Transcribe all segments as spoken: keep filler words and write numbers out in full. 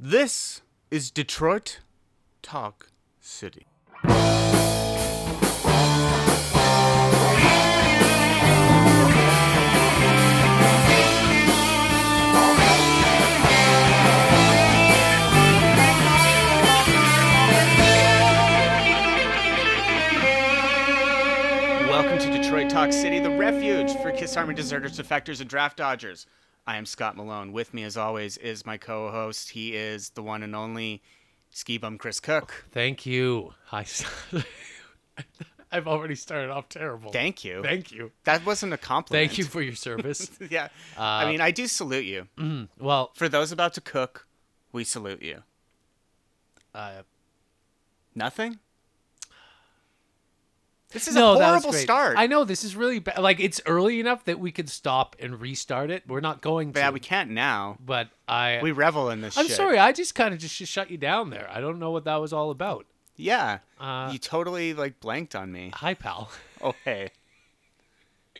This is Detroit Talk City. Welcome to Detroit Talk City, the refuge for Kiss Army deserters, defectors, and draft dodgers. I am Scott Malone. With me, as always, is my co-host. He is the one and only Ski Bum, Chris Cook. Thank you. I, I've already started off terrible. Thank you. Thank you. That wasn't a compliment. Thank you for your service. Yeah. Uh, I mean, I do salute you. Mm, well, for those about to cook, we salute you. Uh, Nothing? This is no, a horrible start. I know, this is really bad. Like, it's early enough that we could stop and restart it. We're not going to. Yeah, we can't now. But I... We revel in this I'm shit. I'm sorry. I just kind of just shut you down there. I don't know what that was all about. Yeah. Uh, you totally, like, blanked on me. Hi, pal. Oh, hey.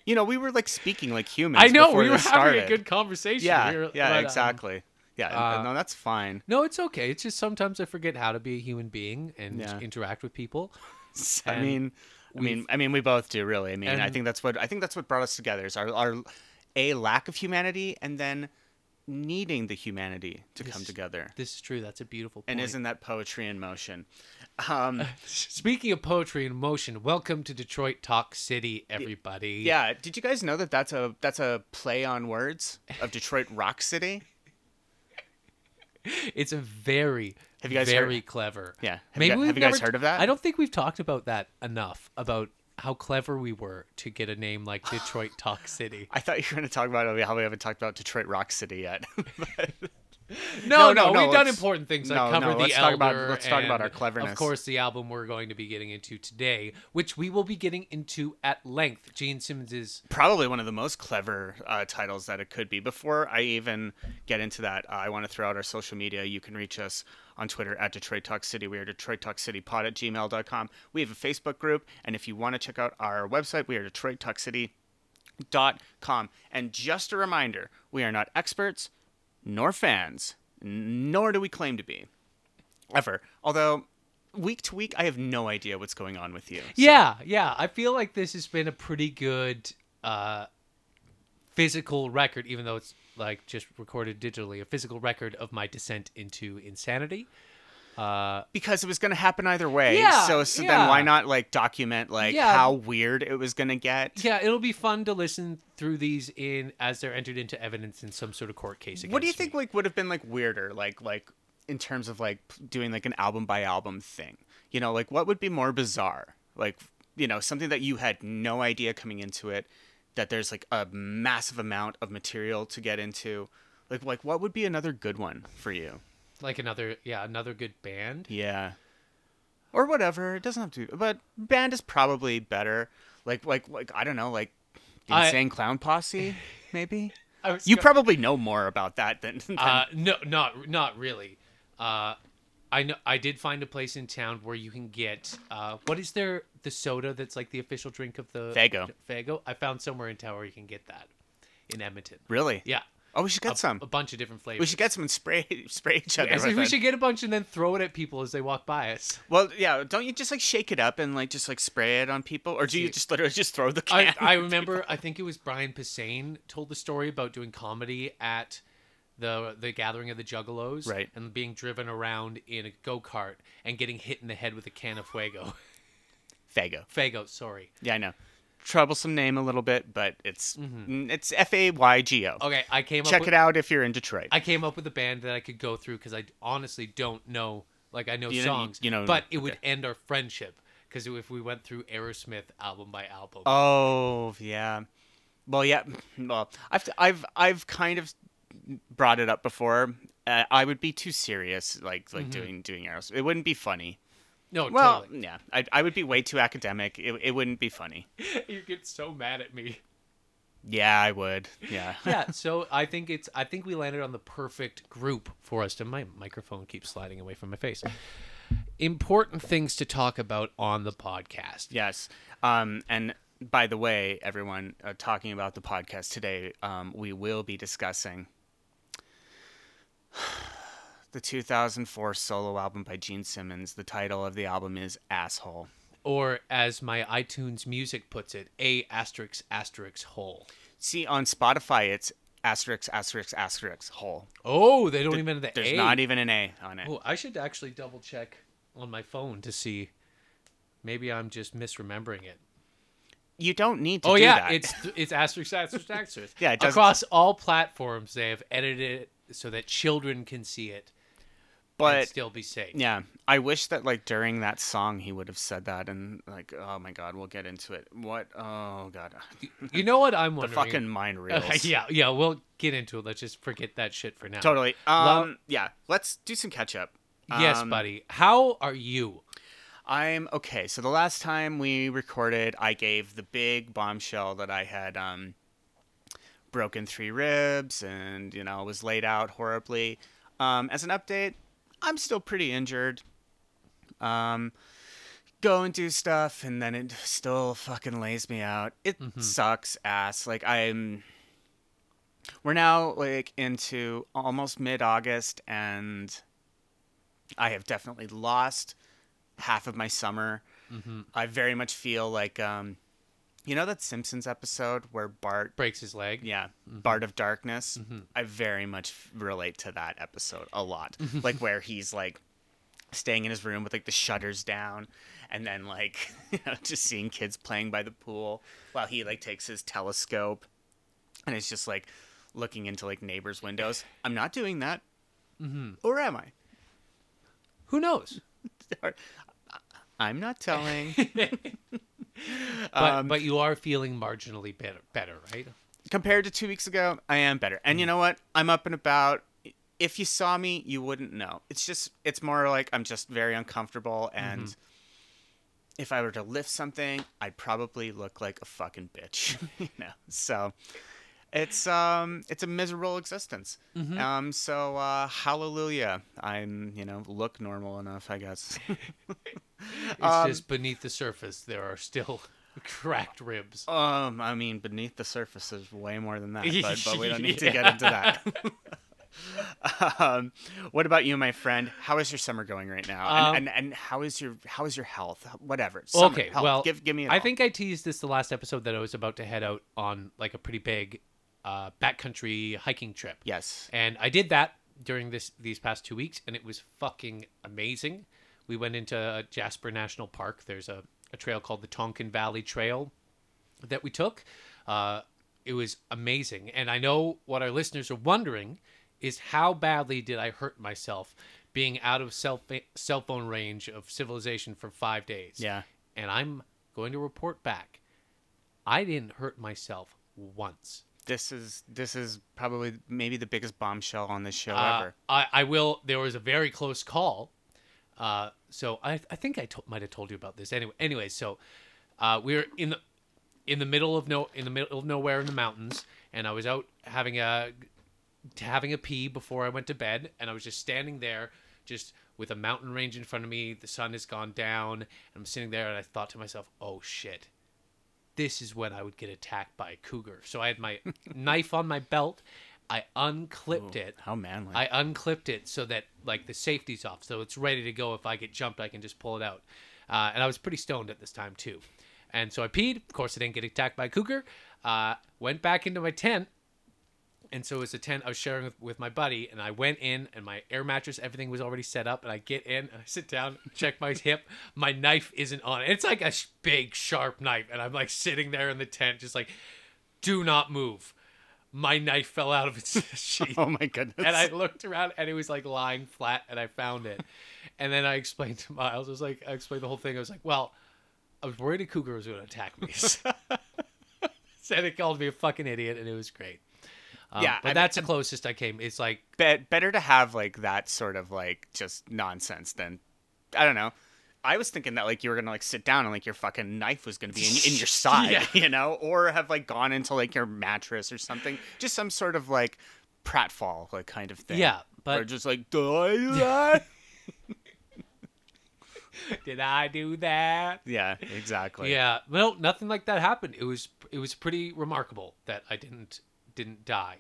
You know, we were, like, speaking like humans I know. We were having a good conversation. Yeah, here, yeah, but, exactly. Um, yeah, uh, no, that's fine. No, it's okay. It's just sometimes I forget how to be a human being and yeah. interact with people. I and, mean... I mean, We've, I mean, we both do, really. I mean, and, I think that's what I think that's what brought us together is our, our a lack of humanity and then needing the humanity to this, come together. This is true. That's a beautiful point. And isn't that poetry in motion? Um, uh, speaking of poetry in motion, welcome to Detroit Talk City, everybody. Yeah. Did you guys know that that's a that's a play on words of Detroit Rock City? It's a very, have you guys very heard? Clever. Yeah. Have Maybe you guys, have you guys never, heard of that? I don't think we've talked about that enough, about how clever we were to get a name like Detroit Talk City. I thought you were going to talk about how we haven't talked about Detroit Rock City yet. But... no, no, no, no, we've done important things. No, I covered no, the Elder. Talk about, let's talk about our cleverness. Of course, the album we're going to be getting into today, which we will be getting into at length. Gene Simmons is probably one of the most clever uh, titles that it could be. Before I even get into that, uh, I want to throw out our social media. You can reach us on Twitter at Detroit Talk City. We are Detroit Talk City pod at gmail dot com. We have a Facebook group, and if you want to check out our website, we are Detroit Talk City dot com. And just a reminder, we are not experts, nor fans, nor do we claim to be, ever. Although, week to week, I have no idea what's going on with you. So. Yeah, yeah. I feel like this has been a pretty good uh, physical record, even though it's like just recorded digitally, a physical record of my descent into insanity. Uh, because it was going to happen either way. Yeah, so so yeah. Then why not like document like yeah. how weird it was going to get? Yeah, it'll be fun to listen through these in as they're entered into evidence in some sort of court case against me. What do you think like would have been like weirder like like in terms of like doing like an album by album thing? You know, like what would be more bizarre? Like, you know, something that you had no idea coming into it, that there's like a massive amount of material to get into. Like like what would be another good one for you? Like another, yeah, another good band. Yeah. Or whatever. It doesn't have to. But band is probably better. Like, like, like I don't know, like the I, Insane Clown Posse, maybe? You gonna... probably know more about that than... than... Uh, no, not, not really. Uh, I know, I did find a place in town where you can get... Uh, what is there, the soda that's like the official drink of the... Fargo. Fargo? I found somewhere in town where you can get that in Edmonton. Really? Yeah. Oh, we should get a, some. A bunch of different flavors. We should get some and spray spray each other. Yes, we it. should get a bunch and then throw it at people as they walk by us. Well, yeah. Don't you just like shake it up and like just like spray it on people, or do you just literally just throw the can? I, I remember. People? I think it was Brian Posehn told the story about doing comedy at the the Gathering of the Juggalos, right? And being driven around in a go kart and getting hit in the head with a can of Fuego. Fago. Fago. Sorry. Yeah, I know. Troublesome name a little bit, but it's mm-hmm. it's F A Y G O. Okay, I came up check with, it out if you're in Detroit. I came up with a band that I could go through because I honestly don't know. Like I know you songs, you know, but it would yeah. end our friendship because if we went through Aerosmith album by album. Oh yeah, well yeah, well I've I've I've kind of brought it up before. Uh, I would be too serious, like like mm-hmm. doing doing Aerosmith. It wouldn't be funny. No, well, totally. yeah, I I would be way too academic. It it wouldn't be funny. You get so mad at me. Yeah, I would. Yeah. Yeah. So I think it's I think we landed on the perfect group for us. To my microphone keeps sliding away from my face. Important things to talk about on the podcast. Yes. Um. And by the way, everyone, uh, talking about the podcast today, um, we will be discussing the two thousand four solo album by Gene Simmons. The title of the album is Asshole. Or as my iTunes music puts it, A asterisk asterisk hole. See, on Spotify, it's asterisk asterisk asterisk hole. Oh, they don't the, even have the there's A. There's not even an A on it. Oh, I should actually double check on my phone to see. Maybe I'm just misremembering it. You don't need to oh, do yeah, that. Oh, yeah, it's it's asterisk asterisk asterisk. Yeah, it does. Across all platforms, they have edited it so that children can see it. But and still be safe. Yeah, I wish that like during that song he would have said that, and like, oh my god, we'll get into it. What? Oh god. You know what I'm wondering? The fucking mind reels. yeah, yeah, we'll get into it. Let's just forget that shit for now. Totally. Um, Love... yeah, let's do some catch up. Um, yes, buddy. How are you? I'm okay. So the last time we recorded, I gave the big bombshell that I had um, broken three ribs, and you know was laid out horribly. Um, as an update. I'm still pretty injured. Um, go and do stuff, and then it still fucking lays me out. It mm-hmm. sucks ass. Like I'm, we're now like into almost mid-August, and I have definitely lost half of my summer. Mm-hmm. I very much feel like, um, you know that Simpsons episode where Bart breaks his leg? Yeah. Mm-hmm. Bart of Darkness. Mm-hmm. I very much relate to that episode a lot. Like where he's like staying in his room with like the shutters down and then like, you know, just seeing kids playing by the pool while he like takes his telescope and it's just like looking into like neighbors' windows. I'm not doing that. Mm-hmm. Or am I? Who knows? I'm not telling. But, um, but you are feeling marginally better, better, right? Compared to two weeks ago, I am better. And mm. you know what? I'm up and about. If you saw me, you wouldn't know. It's just, it's more like I'm just very uncomfortable. And mm-hmm. if I were to lift something, I'd probably look like a fucking bitch. You know? So it's, um, it's a miserable existence. Mm-hmm. Um, so uh, hallelujah. I'm, you know, look normal enough, I guess. It's um, just beneath the surface, there are still cracked ribs. Um, I mean, beneath the surface is way more than that, but, but we don't need yeah. to get into that. um, what about you, my friend? How is your summer going right now? Um, and, and and how is your how is your health? Whatever. Summer, okay, health. well, give give me. An I all. think I teased this the last episode that I was about to head out on like a pretty big, uh, backcountry hiking trip. Yes, and I did that during this these past two weeks, and it was fucking amazing. We went into Jasper National Park. There's a, a trail called the Tonkin Valley Trail that we took. Uh, it was amazing. And I know what our listeners are wondering is how badly did I hurt myself being out of cell, cell phone range of civilization for five days? Yeah. And I'm going to report back. I didn't hurt myself once. This is this is probably maybe the biggest bombshell on this show uh, ever. I, I will. There was a very close call. Uh, so I, I think I to- might have told you about this anyway. Anyway, so uh, we were in the in the middle of no in the middle of nowhere in the mountains, and I was out having a having a pee before I went to bed, and I was just standing there, just with a mountain range in front of me. The sun has gone down, and I'm sitting there, and I thought to myself, "Oh shit, this is when I would get attacked by a cougar." So I had my knife on my belt. I unclipped Ooh, it. How manly. I unclipped it so that, like, the safety's off. So it's ready to go. If I get jumped, I can just pull it out. Uh, and I was pretty stoned at this time, too. And so I peed. Of course, I didn't get attacked by a cougar. Uh, went back into my tent. And so it was a tent I was sharing with, with my buddy. And I went in, and my air mattress, everything was already set up. And I get in, and I sit down, check my hip. My knife isn't on it. It's like a sh- big, sharp knife. And I'm, like, sitting there in the tent just like, do not move. My knife fell out of its sheath. Oh, my goodness. And I looked around, and it was, like, lying flat, and I found it. And then I explained to Miles. I was like, I explained the whole thing. I was like, well, I was worried a cougar was going to attack me. Said it called me a fucking idiot, and it was great. Um, yeah. But I that's mean, the closest I came. It's, like... Be- better to have, like, that sort of, like, just nonsense than... I don't know. I was thinking that, like, you were going to, like, sit down and, like, your fucking knife was going to be in, in your side, yeah. you know? Or have, like, gone into, like, your mattress or something. Just some sort of, like, pratfall, like, kind of thing. Yeah, but... Or just, like, did I do that? Did I do that? Yeah, exactly. Yeah. Well, nothing like that happened. It was it was pretty remarkable that I didn't didn't die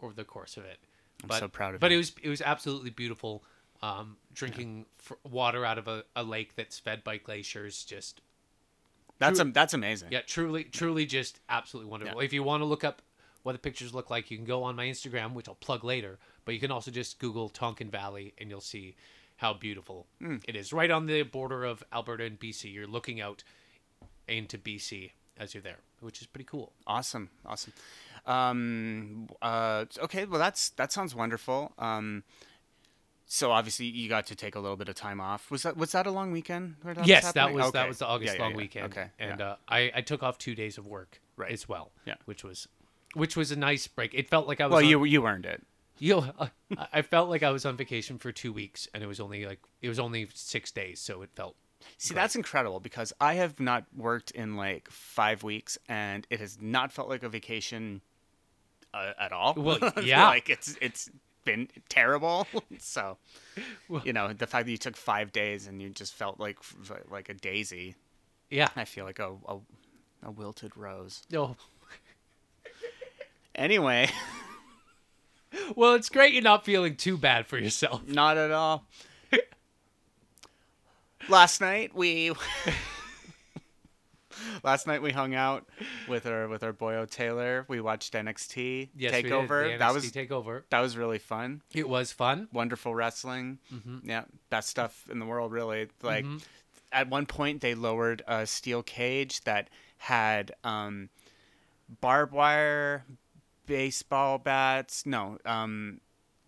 over the course of it. I'm but, so proud of but you. But it was it was absolutely beautiful. Um, drinking yeah. f- water out of a, a lake that's fed by glaciers, just that's tru- a, that's amazing. Yeah, truly, truly, yeah. just absolutely wonderful. Yeah. If you want to look up what the pictures look like, you can go on my Instagram, which I'll plug later. But you can also just Google Tonkin Valley, and you'll see how beautiful mm. it is. Right on the border of Alberta and B C, you're looking out into B C as you're there, which is pretty cool. Awesome, awesome. Um, uh, okay, well that's that sounds wonderful. Um, so obviously you got to take a little bit of time off. Was that was that a long weekend? Yes, that was okay. that was the August yeah, yeah, long yeah. weekend. Okay, and yeah. uh, I I took off two days of work right. as well. Yeah, which was which was a nice break. It felt like I was well. On, you you earned it. You, uh, I felt like I was on vacation for two weeks, and it was only like it was only six days, so it felt. See, great. That's incredible because I have not worked in like five weeks, and it has not felt like a vacation uh, at all. Well, yeah, like it's it's been terrible. So, well, you know, the fact that you took five days and you just felt like like a daisy. Yeah, I feel like a a, a wilted rose. No. Oh. Anyway. Well, it's great you're not feeling too bad for yourself. Not at all. Last night we Last night we hung out with our with our boy O'Taylor. We watched N X T yes, Takeover. We did. The N X T that was Takeover. That was really fun. It was fun. Wonderful wrestling. Mm-hmm. Yeah, best stuff in the world really. Like mm-hmm. at one point they lowered a steel cage that had um, barbed wire, baseball bats. No. Um,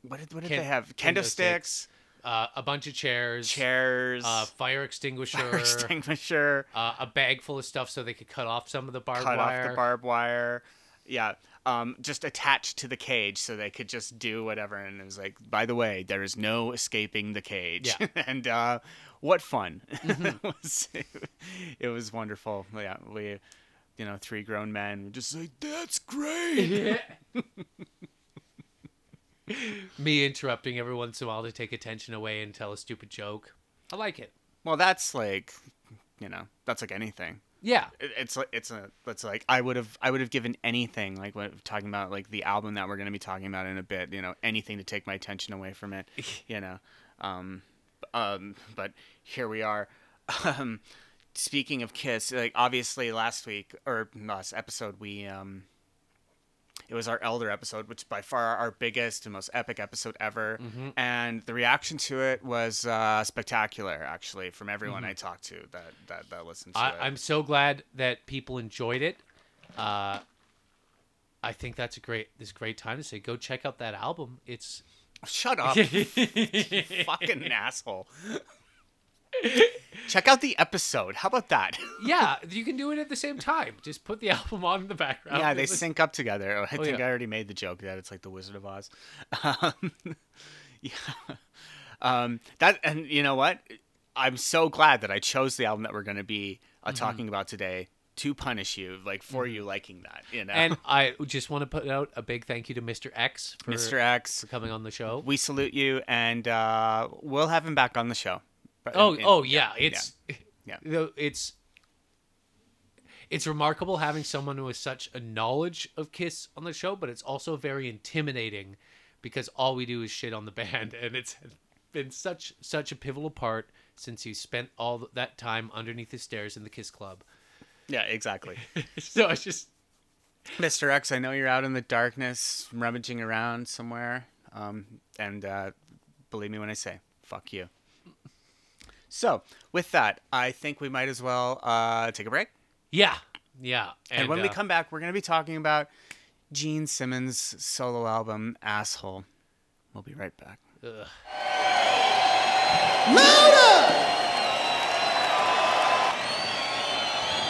what did, what did Ken, they have? Kendo sticks. Uh, a bunch of chairs. Chairs. Uh, fire extinguisher. Fire extinguisher. Uh, a bag full of stuff so they could cut off some of the barbed cut wire. Cut off the barbed wire. Yeah. Um, just attached to the cage so they could just do whatever. And it was like, by the way, there is no escaping the cage. Yeah. And uh, what fun. Mm-hmm. it, was, it was wonderful. Yeah. We... You know, three grown men were just like, that's great. Yeah. Me interrupting every once in a while to take attention away and tell a stupid joke. I like it. Well, that's like, you know, that's like anything. Yeah. It, it's like, it's a, it's like, I would have, I would have given anything, like what talking about, like the album that we're going to be talking about in a bit, you know, anything to take my attention away from it, you know. Um, um, but here we are. Um, Speaking of Kiss, like obviously last week or last episode, we um, it was our Elder episode, which by far our biggest and most epic episode ever, mm-hmm. and the reaction to it was uh, spectacular, actually, from everyone mm-hmm. I talked to that that, that listened to I, it. I'm so glad that people enjoyed it. Uh, I think that's a great this great time to say go check out that album. It's shut up, you fucking asshole. Check out the episode. How about that? Yeah, you can do it at the same time. Just put the album on in the background. Yeah, they sync up together. I oh, think yeah. I already made the joke that it's like the Wizard of Oz. Um, yeah, um, that and you know what? I'm so glad that I chose the album that we're going to be uh, mm-hmm. talking about today to punish you, like for mm-hmm. you liking that. You know. And I just want to put out a big thank you to Mister X for Mister X for coming on the show. We salute you, and uh, we'll have him back on the show. But oh, in, in, oh yeah, yeah. it's yeah. yeah, it's it's remarkable having someone who has such a knowledge of Kiss on the show, but it's also very intimidating because all we do is shit on the band, and it's been such such a pivotal part since you spent all that time underneath the stairs in the Kiss Club. Yeah, exactly. So it's just Mister X. I know you're out in the darkness, rummaging around somewhere, um, and uh, believe me when I say, fuck you. So, with that, I think we might as well uh, take a break. Yeah. Yeah. And, and when uh, we come back, we're going to be talking about Gene Simmons' solo album, Asshole. We'll be right back. Ugh. Louder!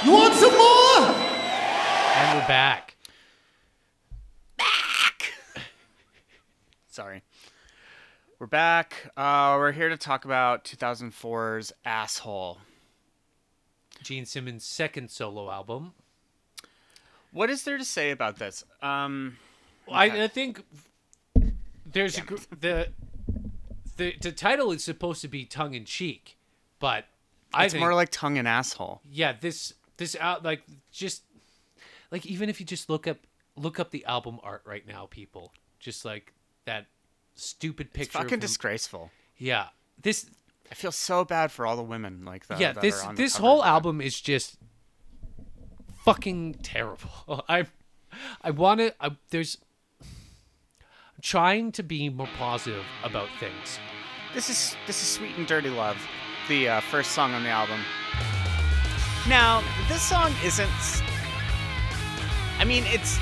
You want some more? And we're back. Back! Sorry. We're back. Uh, we're here to talk about two thousand four's Asshole. Gene Simmons' second solo album. What is there to say about this? Um, okay. I, I think there's yeah. a, the, the the title is supposed to be tongue in cheek, but I it's think, more like tongue and asshole. Yeah, this this out like just like even if you just look up look up the album art right now, people just like that. stupid picture. It's fucking disgraceful. Yeah. This. I feel so bad for all the women like that. Yeah, that this are on this whole album is just fucking terrible. I I want to. I, there's. I'm trying to be more positive about things. This is this is Sweet and Dirty Love, the uh, first song on the album. Now, this song isn't. I mean, it's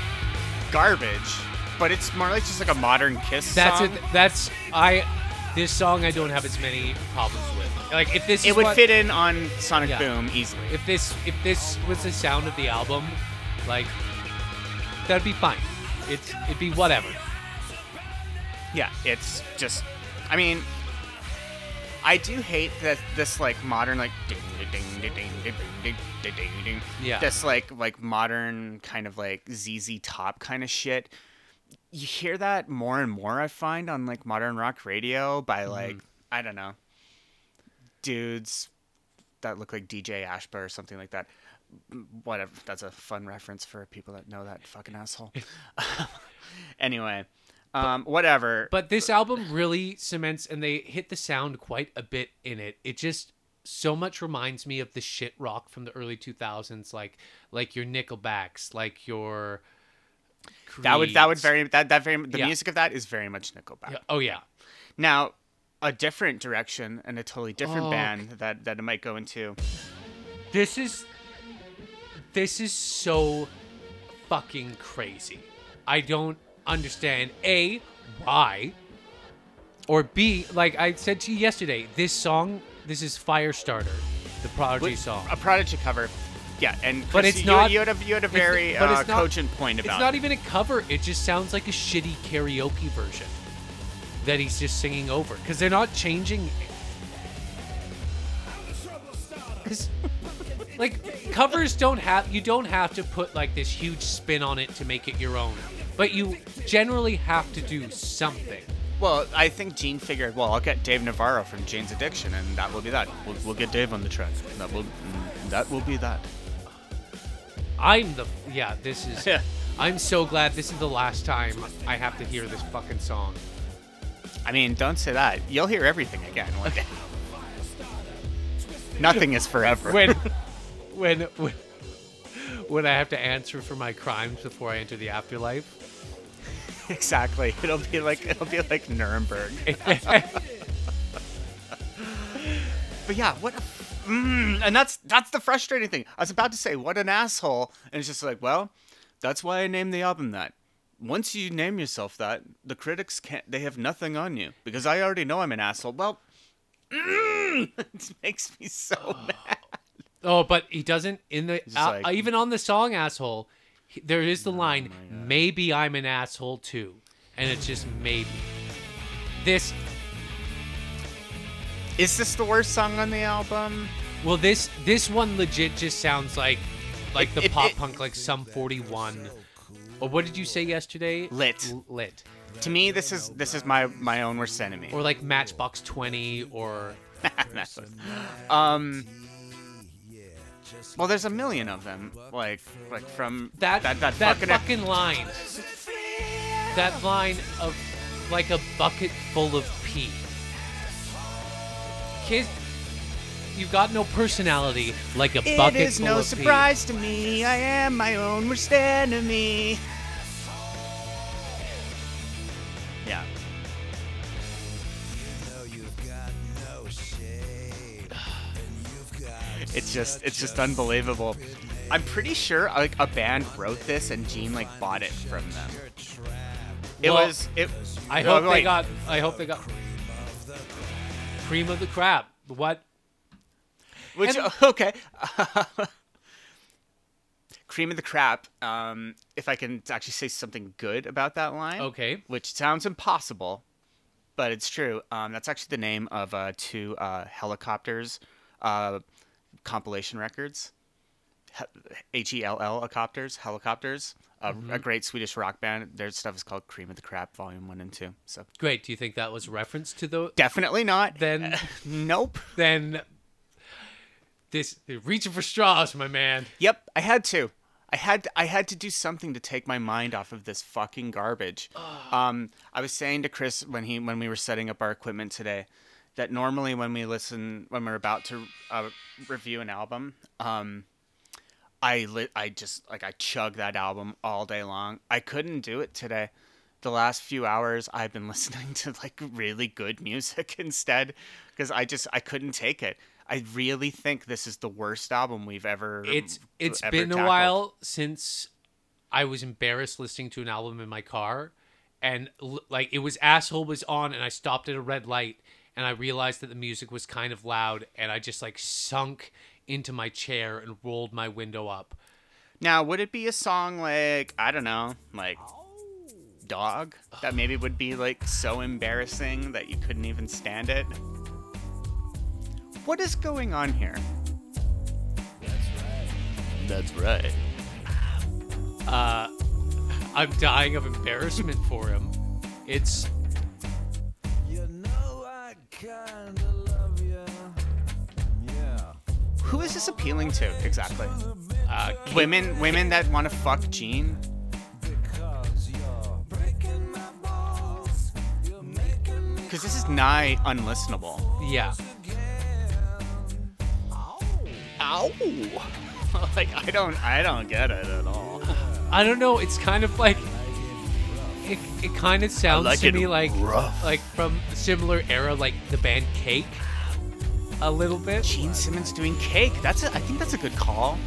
garbage, but it's more like just like a modern Kiss that's song. That's it. That's I. This song I don't have as many problems with. Like if this, it is would what, fit in on Sonic yeah, Boom easily. If this, if this was the sound of the album, like that'd be fine. It's it'd be whatever. Yeah, it's just. I mean, I do hate that this like modern like ding ding ding ding ding ding ding ding ding. Yeah. This like like modern kind of like Z Z Top kind of shit. You hear that more and more, I find, on, like, modern rock radio by, like, mm. I don't know, dudes that look like D J Ashba or something like that. Whatever. That's a fun reference for people that know that fucking asshole. Anyway, um, but, whatever. But this album really cements, and they hit the sound quite a bit in it. It just so much reminds me of the shit rock from the early two thousands, like like your Nickelbacks, like your... Creed. That would that would very that that very the yeah. music of that is very much Nickelback. Yeah. Oh yeah. Now, a different direction and a totally different oh. band that that it might go into. This is this is so fucking crazy. I don't understand A, why, or B, like I said to you yesterday, this song this is Firestarter, the Prodigy With, song, a Prodigy cover. Yeah, and Chris, but it's you, not, you, had a, you had a very uh, not, cogent point about it. It's not even a cover. It just sounds like a shitty karaoke version that he's just singing over. Because they're not changing it. Because, like, covers don't have... You don't have to put, like, this huge spin on it to make it your own. But you generally have to do something. Well, I think Gene figured, well, I'll get Dave Navarro from Jane's Addiction, and that will be that. We'll, we'll get Dave on the track. That will, that will be that. I'm the... Yeah, this is... Yeah. I'm so glad this is the last time I have to hear this fucking song. I mean, don't say that. You'll hear everything again one day. Nothing is forever. When, when, when, when I have to answer for my crimes before I enter the afterlife. Exactly. It'll be like it'll be like Nuremberg. But yeah, what a... Mm, and that's that's the frustrating thing. I was about to say, what an asshole. And it's just like, well, that's why I named the album that. Once you name yourself that, the critics can't, they have nothing on you. Because I already know I'm an asshole. Well, mm, it makes me so mad. Oh, but he doesn't, in the uh, like, even on the song Asshole, he, there is the oh line, maybe I'm an asshole too. And it's just maybe. This... Is this the worst song on the album? Well, this this one legit just sounds like like it, the it, pop it, punk, like Sum forty-one. Or what did you say yesterday? Lit. L- lit. To me, this is this is my, my own worst enemy. Or like Matchbox twenty or... um. Well, there's a million of them. Like like from that that, that, that fucking, fucking line. That line of like a bucket full of pee. Kiss, you've got no personality like a bucket full of pee. It is no surprise to me. I am my own worst enemy. Yeah. It's just, it's just unbelievable. I'm pretty sure like a band wrote this and Gene like bought it from them. It well, was. It. I hope like, they got. I hope they got. Cream of the Crap. What? Which, and, okay. Cream of the Crap. Um, if I can actually say something good about that line. Okay. Which sounds impossible, but it's true. Um, that's actually the name of uh, two uh, Helicopters uh, compilation records. H E L L-Copters, Helicopters. A, mm-hmm. a great Swedish rock band. Their stuff is called Cream of the Crap, Volume One and Two. So great. Do you think that was reference to the? Definitely not. Then uh, nope. Then this reaching for straws, my man. Yep, I had to. I had to, I had to do something to take my mind off of this fucking garbage. um, I was saying to Chris when he when we were setting up our equipment today that normally when we listen when we're about to uh, review an album, um, I li- I just like I chug that album all day long. I couldn't do it today. The last few hours I've been listening to like really good music instead because I just I couldn't take it. I really think this is the worst album we've ever It's It's ever been tackled. A while since I was embarrassed listening to an album in my car, and like it was Asshole was on and I stopped at a red light and I realized that the music was kind of loud and I just like sunk into my chair and rolled my window up. Now, would it be a song like, I don't know, like Dog, that maybe would be like so embarrassing that you couldn't even stand it? What is going on here? That's right. That's right. Uh, I'm dying of embarrassment for him. It's. You know I kinda love you. Yeah. Who is this appealing to exactly? Uh, women, women that want to fuck Gene. Because this is nigh unlistenable. Yeah. Ow. Like, I don't, I don't get it at all. I don't know. It's kind of like, it, it kind of sounds like to me like, rough. like from a similar era, like the band Cake, a little bit. Gene Simmons doing Cake. That's, a, I think that's a good call.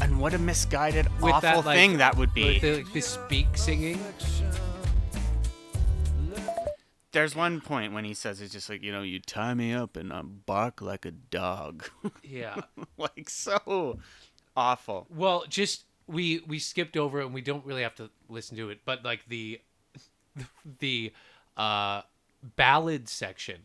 And what a misguided, with awful that, like, thing that would be. With the, like, the speak singing. There's one point when he says it's just like, you know, you tie me up and I bark like a dog. Yeah. Like, so awful. Well, just we we skipped over it and we don't really have to listen to it, but like the the uh, ballad section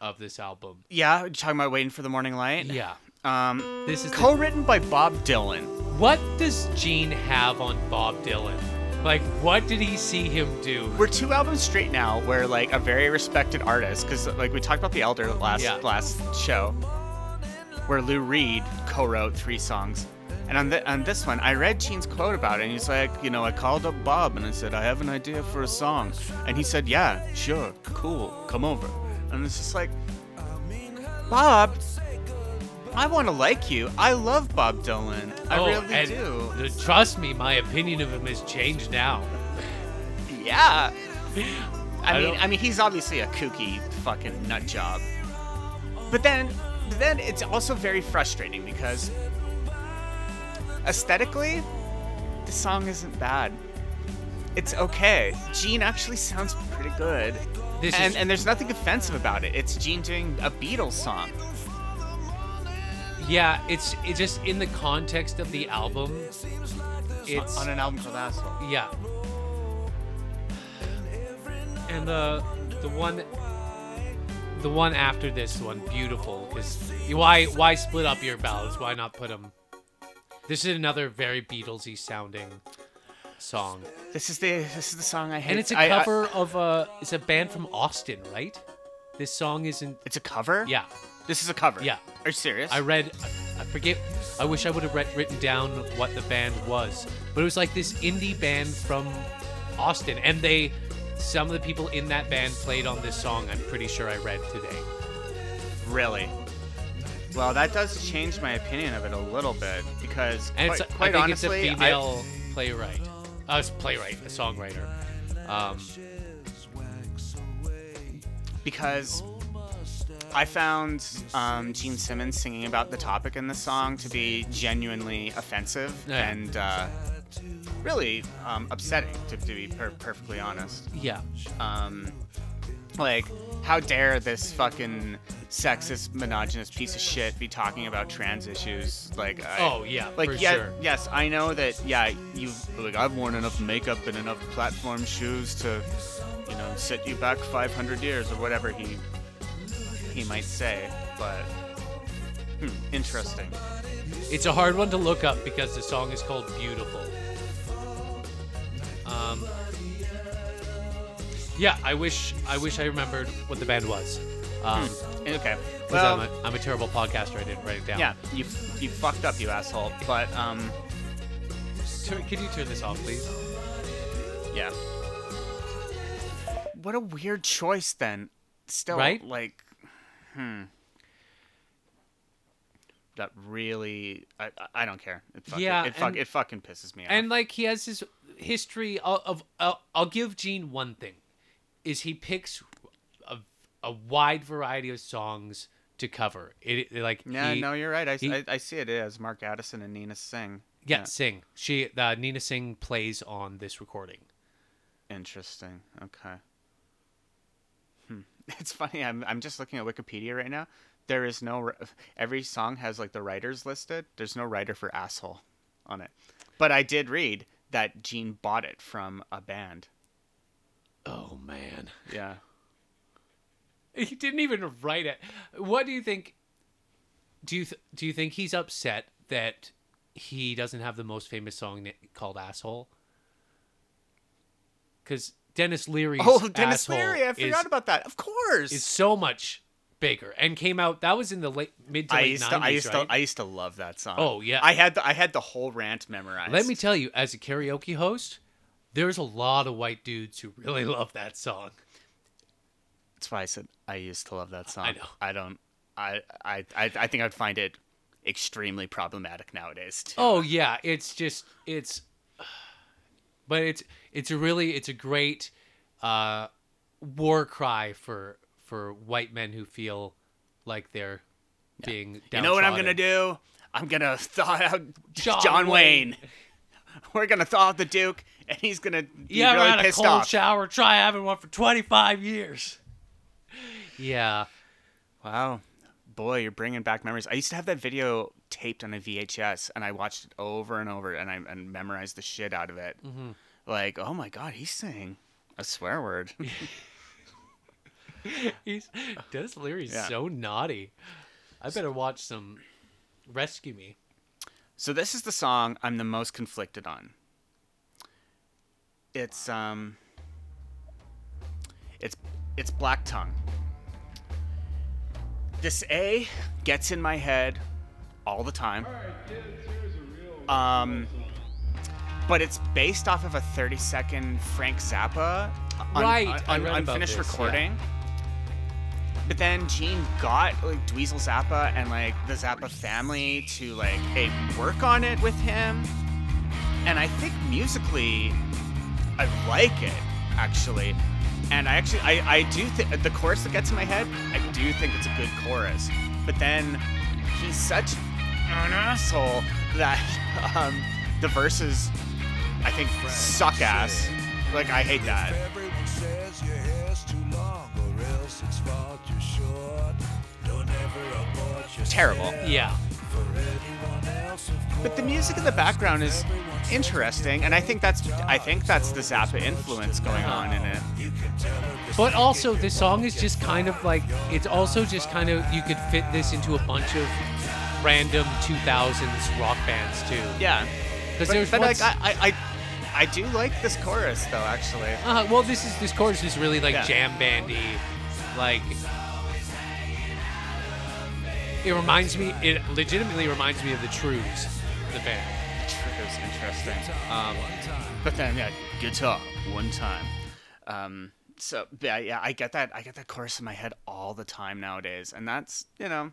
of this album. Yeah, you're talking about Waiting for the Morning Light? Yeah. Um, this is co-written the... by Bob Dylan. What does Gene have on Bob Dylan? Like, what did he see him do? We're two albums straight now where, like, a very respected artist, because, like, we talked about the Elder last yeah. last show, where Lou Reed co-wrote three songs. And on, the, on this one, I read Gene's quote about it, and he's like, you know, I called up Bob, and I said, I have an idea for a song. And he said, yeah, sure, cool, come over. And it's just like, Bob, I want to like you. I love Bob Dylan. I oh, really and do. The, trust me, my opinion of him has changed now. Yeah. I, I mean, I mean, he's obviously a kooky fucking nut job. But then, but then it's also very frustrating because aesthetically, the song isn't bad. It's okay. Gene actually sounds pretty good, this and is... and there's nothing offensive about it. It's Gene doing a Beatles song. Yeah, it's it's just in the context of the album. It's on an album called Asshole. Yeah. And the the one the one after this one, Beautiful, is why why split up your ballads? Why not put them? This is another very Beatlesy sounding song. This is the this is the song I hate. And it's a cover I, I, of a it's a band from Austin, right? This song isn't. It's a cover? Yeah. This is a cover. Yeah. Are you serious? I read, I forget, I wish I would have read, written down what the band was, but it was like this indie band from Austin, and they, some of the people in that band played on this song, I'm pretty sure I read today. Really? Well, that does change my opinion of it a little bit, because and quite, it's, quite I think honestly, it's a female I... playwright, uh, it's playwright, a songwriter. Um, because... I found um, Gene Simmons singing about the topic in the song to be genuinely offensive yeah. and uh, really um, upsetting, to, to be per- perfectly honest. Yeah. Um, like, how dare this fucking sexist, misogynist piece of shit be talking about trans issues? Like, I, oh yeah, like for yeah, sure. yes, I know that. Yeah, you like I've worn enough makeup and enough platform shoes to, you know, set you back five hundred years or whatever he. He might say, but hmm, interesting. It's a hard one to look up because the song is called Beautiful. Um, yeah, I wish I wish I remembered what the band was. Um, hmm. Okay, well, I'm a, I'm a terrible podcaster. I didn't write it down. Yeah, you you fucked up, you asshole. But um, turn, can you turn this off, please? Yeah. What a weird choice, then. Still, right? Like, hmm. That really, I I don't care. It fucking, yeah, it, fuck, and, it fucking pisses me off. And like he has his history of, of I'll, I'll give Gene one thing, is he picks a, a wide variety of songs to cover. It like yeah, he, no, you're right. I, he, I I see it as Mark Addison and Nina Singh. Yeah, yeah. Singh. She uh, Nina Singh plays on this recording. Interesting. Okay. Hmm. It's funny. I'm I'm just looking at Wikipedia right now. There is no, every song has like the writers listed. There's no writer for Asshole on it. But I did read that Gene bought it from a band. Oh, man. Yeah. He didn't even write it. What do you think? Do you, th- do you think he's upset that he doesn't have the most famous song called Asshole? Because Dennis Leary's Oh, Dennis Asshole Leary. I forgot is, about that. Of course. It's so much bigger and came out. That was in the late mid to I late used nineties. To, I used right? to, I used to love that song. Oh yeah, I had the, I had the whole rant memorized. Let me tell you, as a karaoke host, there's a lot of white dudes who really love that song. That's why I said I used to love that song. I know. I don't. I I I, I think I'd find it extremely problematic nowadays too. Oh yeah, it's just it's, but it's it's a really it's a great uh, war cry for. for white men who feel like they're yeah. being downtrodden. You know what I'm going to do? I'm going to thaw out John, John Wayne. Wayne. We're going to thaw out the Duke, and he's going to be yeah, really had pissed off. Yeah, a cold off. shower. Try having one for twenty-five years. Yeah. Wow. Boy, you're bringing back memories. I used to have that video taped on a V H S, and I watched it over and over, and I and memorized the shit out of it. Mm-hmm. Like, oh, my God, he's saying a swear word. He's Dennis Leary's yeah. so naughty. I better watch some Rescue Me. So this is the song I'm the most conflicted on. It's um it's it's Black Tongue. This A gets in my head all the time. Um But it's based off of a thirty second Frank Zappa un- right. un- un- un- unfinished this, recording. Yeah. But then Gene got like Dweezil Zappa and like the Zappa family to like hey work on it with him, and I think musically I like it actually, and I actually I I do think the chorus that gets in my head I do think it's a good chorus, but then he's such an asshole that um, the verses I think suck ass. Like I hate that. Terrible. Yeah. But the music in the background is interesting, and I think that's I think that's the Zappa influence going on in it. But also, this song is just kind of like it's also just kind of you could fit this into a bunch of random two thousands rock bands too. Yeah. Because there's but like I, I I I do like this chorus though actually. Uh, well, this is this chorus is really like yeah. jam bandy, like. It reminds me, it legitimately reminds me of the Trues, the band. The Trues, interesting. Um, but then, yeah, guitar, one time. Um, so, yeah, yeah, I get that. I get that chorus in my head all the time nowadays. And that's, you know,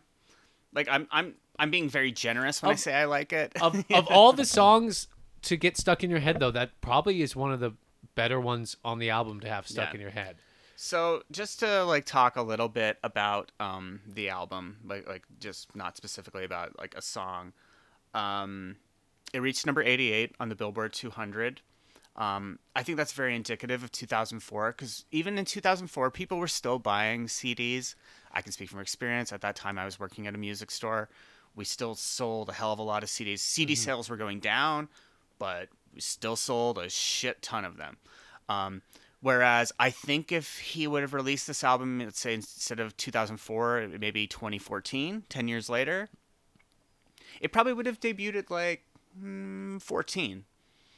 like I'm I'm, I'm being very generous when of, I say I like it. Of, of all the songs to get stuck in your head, though, that probably is one of the better ones on the album to have stuck yeah. in your head. So just to like talk a little bit about um, the album, like like just not specifically about like a song, um, it reached number eighty-eight on the Billboard two hundred. Um, I think that's very indicative of two thousand four because even in two thousand four, people were still buying C Ds. I can speak from experience. At that time, I was working at a music store. We still sold a hell of a lot of C Ds. C D mm-hmm. sales were going down, but we still sold a shit ton of them. Um, Whereas I think if he would have released this album, let's say instead of two thousand four, maybe twenty fourteen, ten years later, it probably would have debuted at like mm, fourteen,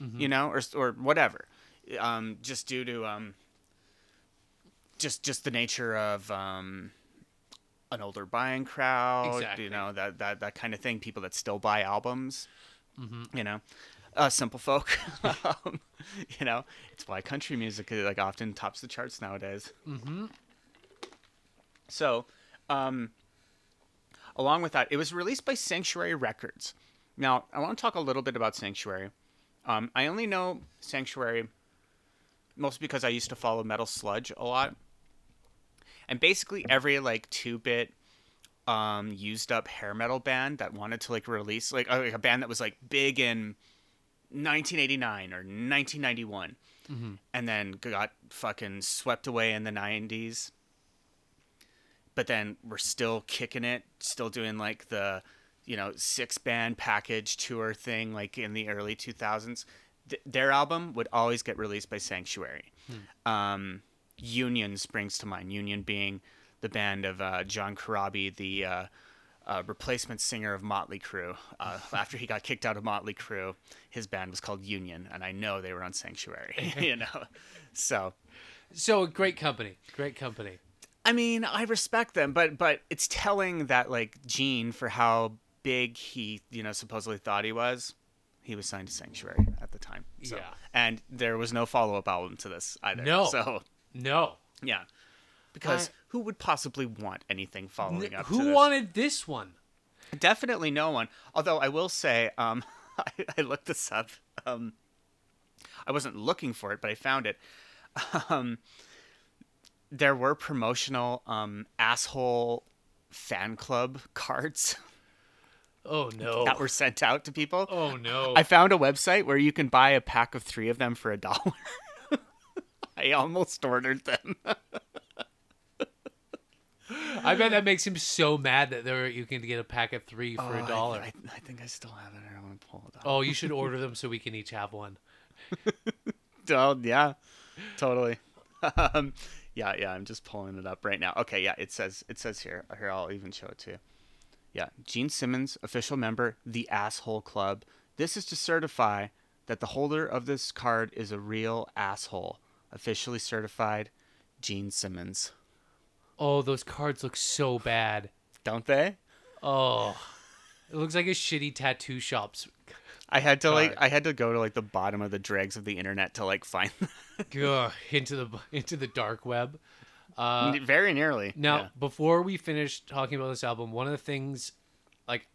mm-hmm. you know, or or whatever, um, just due to um, just just the nature of um, an older buying crowd, exactly. you know, that, that that kind of thing. People that still buy albums, mm-hmm. you know. uh, Simple Folk. um, you know, it's why country music like often tops the charts nowadays. Mm-hmm. So, um, along with that, it was released by Sanctuary Records. Now, I want to talk a little bit about Sanctuary. Um, I only know Sanctuary mostly because I used to follow Metal Sludge a lot. And basically every like two-bit um, used up hair metal band that wanted to like release like, like a band that was like big in nineteen eighty-nine or nineteen ninety-one mm-hmm. and then got fucking swept away in the nineties. But then we're still kicking it, still doing like the, you know, six band package tour thing like in the early two thousands. Th- their album would always get released by Sanctuary. Hmm. Um, Union springs to mind. Union being the band of uh, John Corabi, the uh, uh, replacement singer of Motley Crue. Uh, after he got kicked out of Motley Crue, his band was called Union, and I know they were on Sanctuary. you know, so so great company, great company. I mean, I respect them, but but it's telling that like Gene, for how big he you know supposedly thought he was, he was signed to Sanctuary at the time. So. Yeah, and there was no follow up album to this either. No, so. No. Yeah. Because I, who would possibly want anything following n- up who to this? Who wanted this one? Definitely no one. Although I will say, um, I, I looked this up. Um, I wasn't looking for it, but I found it. Um, there were promotional um, Asshole fan club cards. Oh, no. That were sent out to people. Oh, no. I found a website where you can buy a pack of three of them for a dollar. I almost ordered them. I bet that makes him so mad that there you can get a pack of three for a oh, dollar. I, I think I still have it. I want to pull it up. Oh, you should order them so we can each have one. oh, yeah, totally. Um, yeah, yeah. I'm just pulling it up right now. Okay, yeah. It says it says here. Here, I'll even show it to you. Yeah, Gene Simmons, official member, the Asshole Club. This is to certify that the holder of this card is a real asshole. Officially certified, Gene Simmons. Oh, those cards look so bad. Don't they? Oh, it looks like a shitty tattoo shop's. I had to card. like, I had to go to like the bottom of the dregs of the internet to like find Ugh, into the into the dark web. Uh, Very nearly. Now, yeah. Before we finish talking about this album, one of the things, like,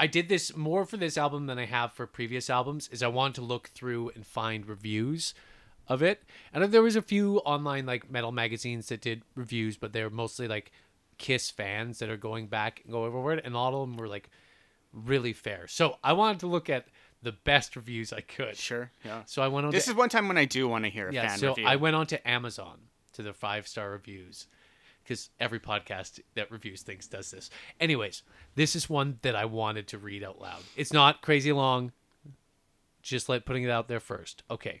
I did this more for this album than I have for previous albums. Is I wanted to look through and find reviews of it, and there was a few online like metal magazines that did reviews, but they're mostly like Kiss fans that are going back and go over it, and a lot of them were like really fair. So I wanted to look at the best reviews I could. Sure, yeah. So I went on. This to, is one time when I do want to hear a yeah, fan so review. So I went on to Amazon to the five star reviews, because every podcast that reviews things does this. Anyways, this is one that I wanted to read out loud. It's not crazy long. Just like putting it out there first. Okay.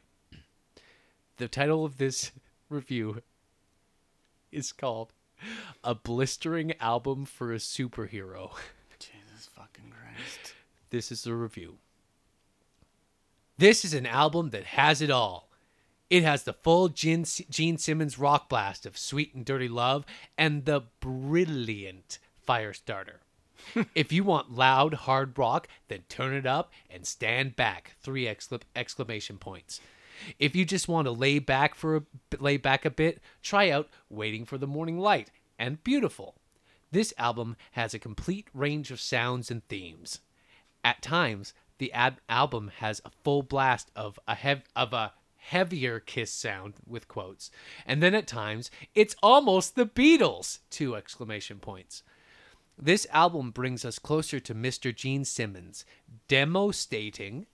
The title of this review is called A Blistering Album for a Superhero. Jesus fucking Christ. This is the review. This is an album that has it all. It has the full Gene, Gene Simmons rock blast of Sweet and Dirty Love and the brilliant Firestarter. If you want loud, hard rock, then turn it up and stand back. Three excla- exclamation points. If you just want to lay back for a, lay back a bit, try out Waiting for the Morning Light and Beautiful. This album has a complete range of sounds and themes. At times, the ad- album has a full blast of a hev- of a heavier Kiss sound with quotes, and then at times it's almost the Beatles! Two exclamation points. This album brings us closer to Mister Gene Simmons, demo stating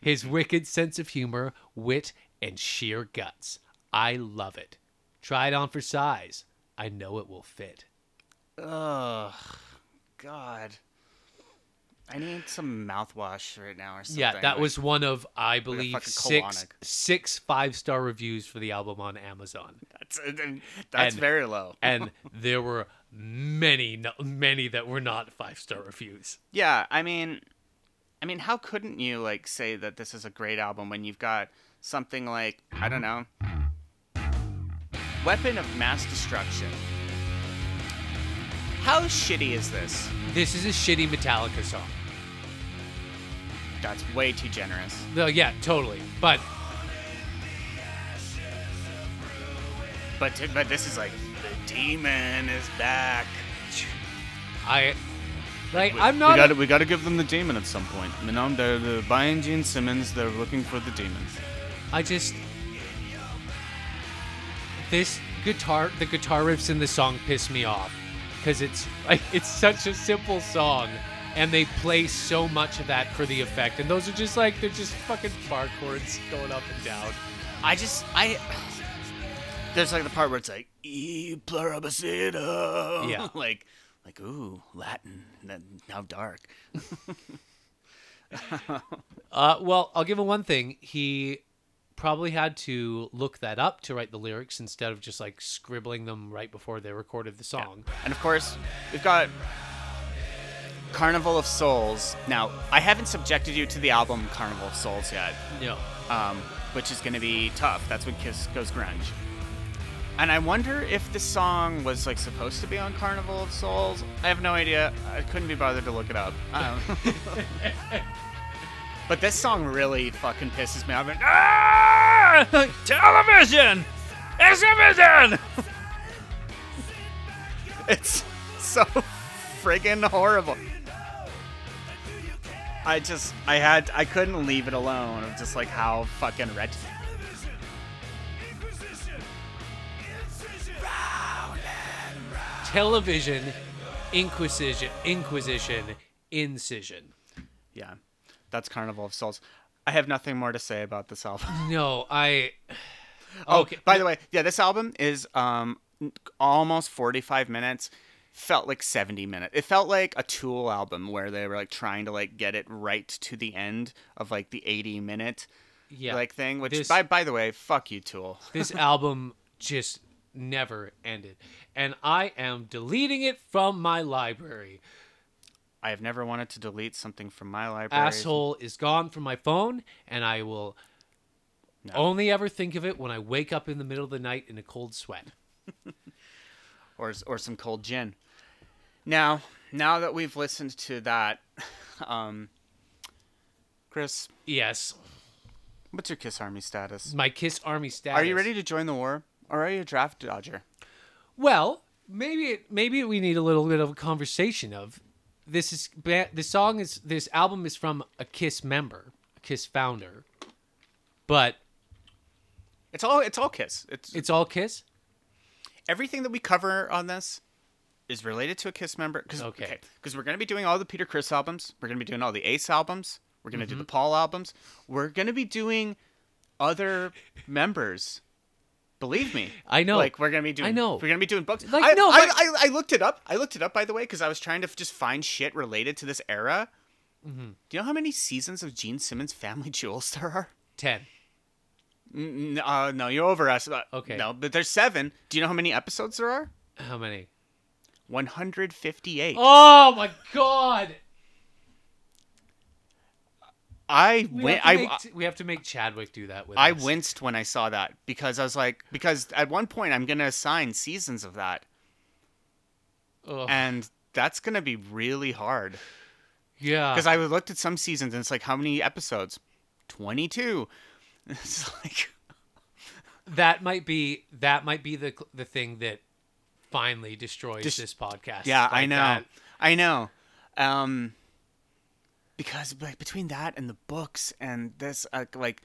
his wicked sense of humor, wit, and sheer guts. I love it. Try it on for size. I know it will fit. Ugh, God. I need some mouthwash right now or something. Yeah, that like, was one of, I believe, like six, six five-star reviews for the album on Amazon. That's, that's and, very low. And there were many, many that were not five-star reviews. Yeah, I mean... I mean, how couldn't you, like, say that this is a great album when you've got something like, I don't know, Weapon of Mass Destruction. How shitty is this? This is a shitty Metallica song. That's way too generous. No, yeah, totally. But but t- but this is like the demon is back. I like we, I'm not. We got to we got to give them the demon at some point. You know, they're, they're buying Gene Simmons. They're looking for the demon. I just this guitar the guitar riffs in the song piss me off because it's like it's such a simple song. And they play so much of that for the effect. And those are just like, they're just fucking bar chords going up and down. I just, I, there's like the part where it's like, E pluribus idem. Yeah. Like, like, ooh, Latin. How dark. uh, well, I'll give him one thing. He probably had to look that up to write the lyrics instead of just like scribbling them right before they recorded the song. Yeah. And of course, we've got Carnival of Souls. Now, I haven't subjected you to the album Carnival of Souls yet. Yeah. Um, which is going to be tough. That's when Kiss goes grunge. And I wonder if the song was like supposed to be on Carnival of Souls. I have no idea. I couldn't be bothered to look it up. Um, but this song really fucking pisses me off. I mean, ah! Television! Exhibition! It's so friggin' horrible. I just, I had, I couldn't leave it alone. Of just like how fucking wretched. Television, Inquisition, Inquisition, Incision. Yeah, that's Carnival of Souls. I have nothing more to say about this album. No, I. Oh, okay. By the way, yeah, this album is um almost forty-five minutes. Felt like seventy minutes. It felt like a Tool album where they were like trying to like get it right to the end of like the eighty minute yeah. like thing. Which this, by by the way, fuck you, Tool. This album just never ended, and I am deleting it from my library. I have never wanted to delete something from my library. Asshole is gone from my phone, and I will no. only ever think of it when I wake up in the middle of the night in a cold sweat, or or some cold gin. Now, now that we've listened to that, um, Chris. Yes. What's your Kiss Army status? My Kiss Army status. Are you ready to join the war, or are you a draft dodger? Well, maybe it, maybe we need a little bit of a conversation. Of this is the song is this album is from a Kiss member, a Kiss founder, but it's all it's all Kiss. It's it's all Kiss. Everything that we cover on this is related to a Kiss member. Cause, okay. Because okay, we're going to be doing all the Peter Criss albums. We're going to be doing all the Ace albums. We're going to mm-hmm. do the Paul albums. We're going to be doing other members. Believe me. I know. Like, we're going to be doing I know. We're going to be doing books. Like, I, no, I, like... I, I, I looked it up. I looked it up, by the way, because I was trying to just find shit related to this era. Mm-hmm. Do you know how many seasons of Gene Simmons' Family Jewels there are? ten. No, uh, no, you're over us. Okay. No, but there's seven. Do you know how many episodes there are? How many? one hundred fifty-eight. Oh my god! I we win- have to I make, we have to make Chadwick do that with I us. I winced when I saw that because I was like, because at one point I'm gonna assign seasons of that, ugh, and that's gonna be really hard. Yeah. Because I looked at some seasons and it's like, how many episodes? twenty-two. It's like that might be that might be the the thing that finally destroys Dis- this podcast. Yeah, like I know, that. I know, um, because like between that and the books and this, uh, like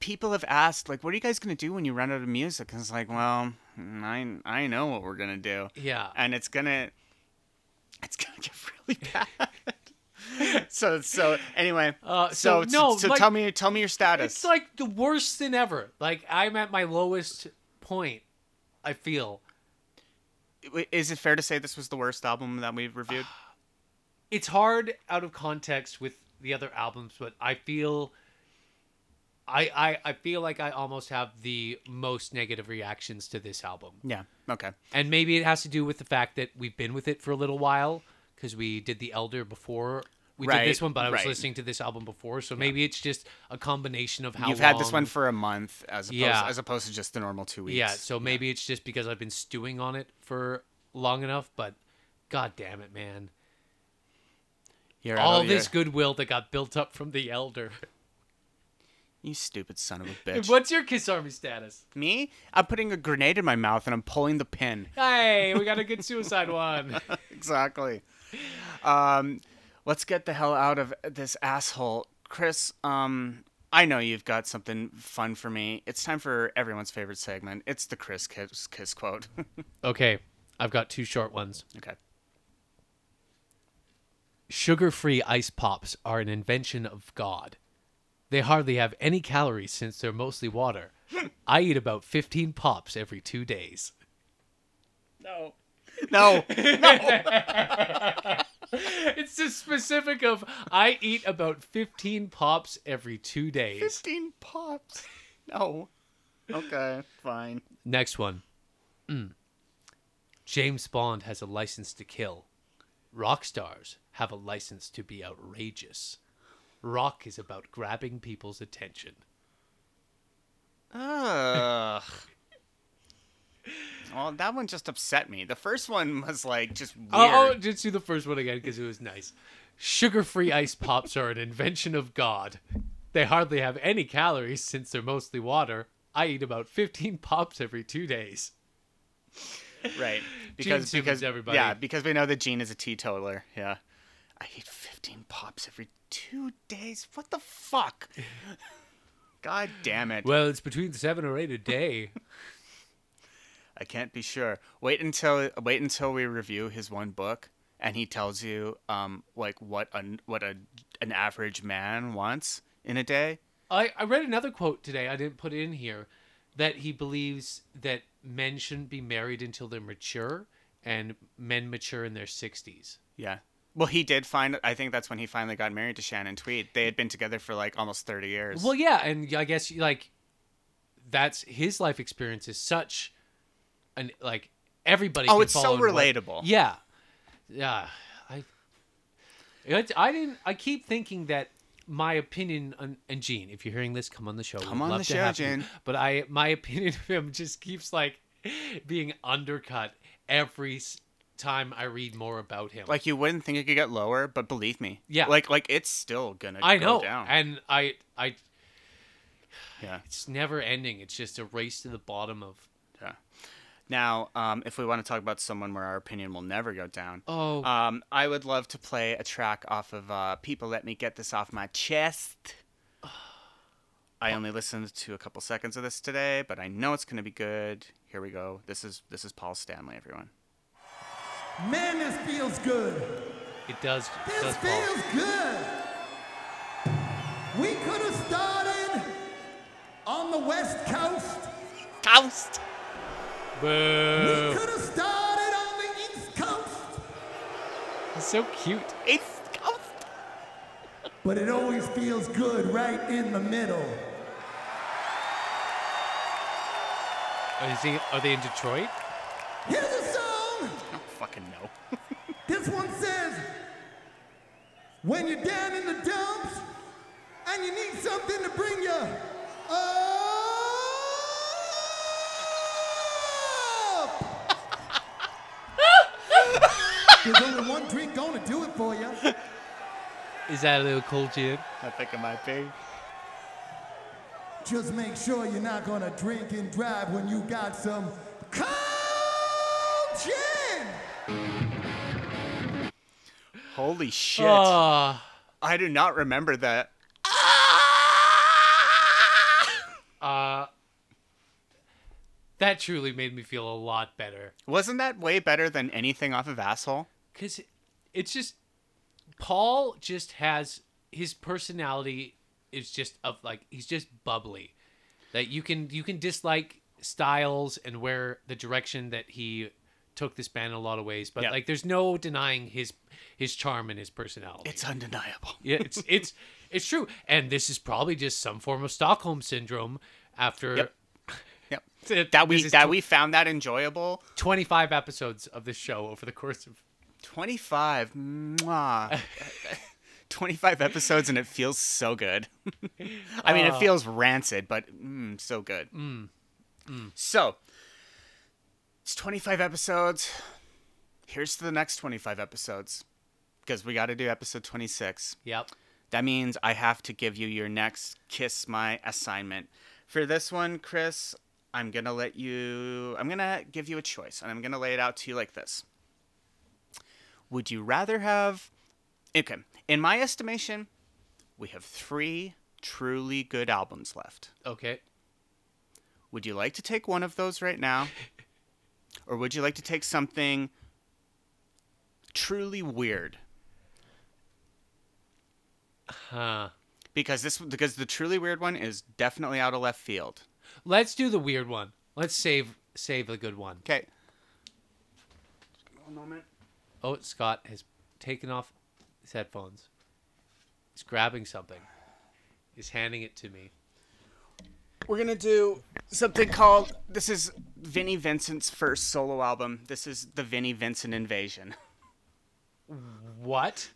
people have asked, like, what are you guys gonna do when you run out of music? And it's like, well, I I know what we're gonna do. Yeah, and it's gonna it's gonna get really bad. So so anyway, uh, so so, no, so like, tell me tell me your status. It's like the worst thing ever. Like I'm at my lowest point. I feel. Is it fair to say this was the worst album that we've reviewed? It's hard out of context with the other albums, but I feel. I I, I feel like I almost have the most negative reactions to this album. Yeah. Okay. And maybe it has to do with the fact that we've been with it for a little while. Because we did the Elder before we right, did this one, but I was right. listening to this album before, so maybe yeah. it's just a combination of how you've long... had this one for a month, as opposed yeah. as opposed to just the normal two weeks. Yeah, so maybe yeah. it's just because I've been stewing on it for long enough. But god damn it, man! You're all this your... goodwill that got built up from the Elder. You stupid son of a bitch. What's your Kiss Army status? Me? I'm putting a grenade in my mouth and I'm pulling the pin. Hey, we got a good suicide one. Exactly. Um, let's get the hell out of this asshole. Chris, um, I know you've got something fun for me. It's time for everyone's favorite segment. It's the Chris Kiss, kiss quote. Okay. I've got two short ones. Okay. Sugar-free ice pops are an invention of God. They hardly have any calories since they're mostly water. I eat about fifteen pops every two days. No. No. No. It's just specific of I eat about fifteen pops every two days. fifteen pops? No. Okay, fine. Next one. Mm. James Bond has a license to kill. Rock stars have a license to be outrageous. Rock is about grabbing people's attention. Ugh. Well, that one just upset me. The first one was like just weird. Oh, oh just do the first one again because it was nice. Sugar-free ice pops are an invention of God. They hardly have any calories since they're mostly water. I eat about fifteen pops every two days. Right. Because, Gene because, everybody. Yeah, because we know that Gene is a teetotaler. Yeah. I eat fifteen pops every two days. What the fuck? God damn it. Well, it's between seven or eight a day. I can't be sure. Wait until wait until we review his one book and he tells you um like what an what a an average man wants in a day. I, I read another quote today. I didn't put it in here that he believes that men shouldn't be married until they're mature and men mature in their sixties. Yeah. Well, he did find, I think that's when he finally got married to Shannon Tweed. They had been together for like almost thirty years. Well, yeah. And I guess like that's his life experience is such an, like everybody. Oh, it's so relatable. What, yeah. Yeah. I, it, I didn't, I keep thinking that my opinion on, and Gene, if you're hearing this, come on the show. Come We'd on love the to show, Gene. You. But I, my opinion of him just keeps like being undercut every time I read more about him. Like you wouldn't think it could get lower, but believe me, yeah, like like it's still gonna I go know down. And I I yeah, it's never ending. It's just a race to the bottom of yeah. Now um if we want to talk about someone where our opinion will never go down, oh um I would love to play a track off of uh People Let Me Get This Off My Chest. I only listened to a couple seconds of this today, but I know it's gonna be good. Here we go. This is this is Paul Stanley, everyone. Man, this feels good. It does. It this does feels fall. Good. We could have started on the West Coast. Coast. Boo. We could have started on the East Coast. He's so cute. East Coast. But it always feels good right in the middle. Are, you seeing, are they in Detroit? Here's a song. Fucking no. This one says, when you're down in the dumps and you need something to bring you up. There's only one drink gonna do it for you. Is that a little cold, Jim? I think it might be. Just make sure you're not gonna drink and drive when you got some cold gin. Holy shit. Uh, I do not remember that. Uh, that truly made me feel a lot better. Wasn't that way better than anything off of Asshole? Because it's just... Paul just has... His personality is just of like... He's just bubbly. That you can you can dislike styles and where the direction that he... took this band in a lot of ways, but yep. like there's no denying his his charm and his personality. It's undeniable. Yeah, it's it's it's true. And this is probably just some form of Stockholm syndrome after yep. Yep. that we that tw- we found that enjoyable. twenty-five episodes of this show over the course of twenty-five mwah. twenty-five episodes, and it feels so good. I mean, uh, it feels rancid, but mm, so good. Mm, mm. So it's twenty-five episodes. Here's to the next twenty-five episodes. because we got to do episode twenty-six. Yep. That means I have to give you your next kiss my assignment. For this one, Chris, I'm going to let you, I'm going to give you a choice, and I'm going to lay it out to you like this. Would you rather have, okay, in my estimation, we have three truly good albums left. Okay. Would you like to take one of those right now? Or would you like to take something truly weird? Huh. Because this, because the truly weird one is definitely out of left field. Let's do the weird one. Let's save save the good one. Okay. One moment. Oh, Scott has taken off his headphones. He's grabbing something. He's handing it to me. We're going to do something called... This is Vinnie Vincent's first solo album. This is the Vinnie Vincent Invasion. What?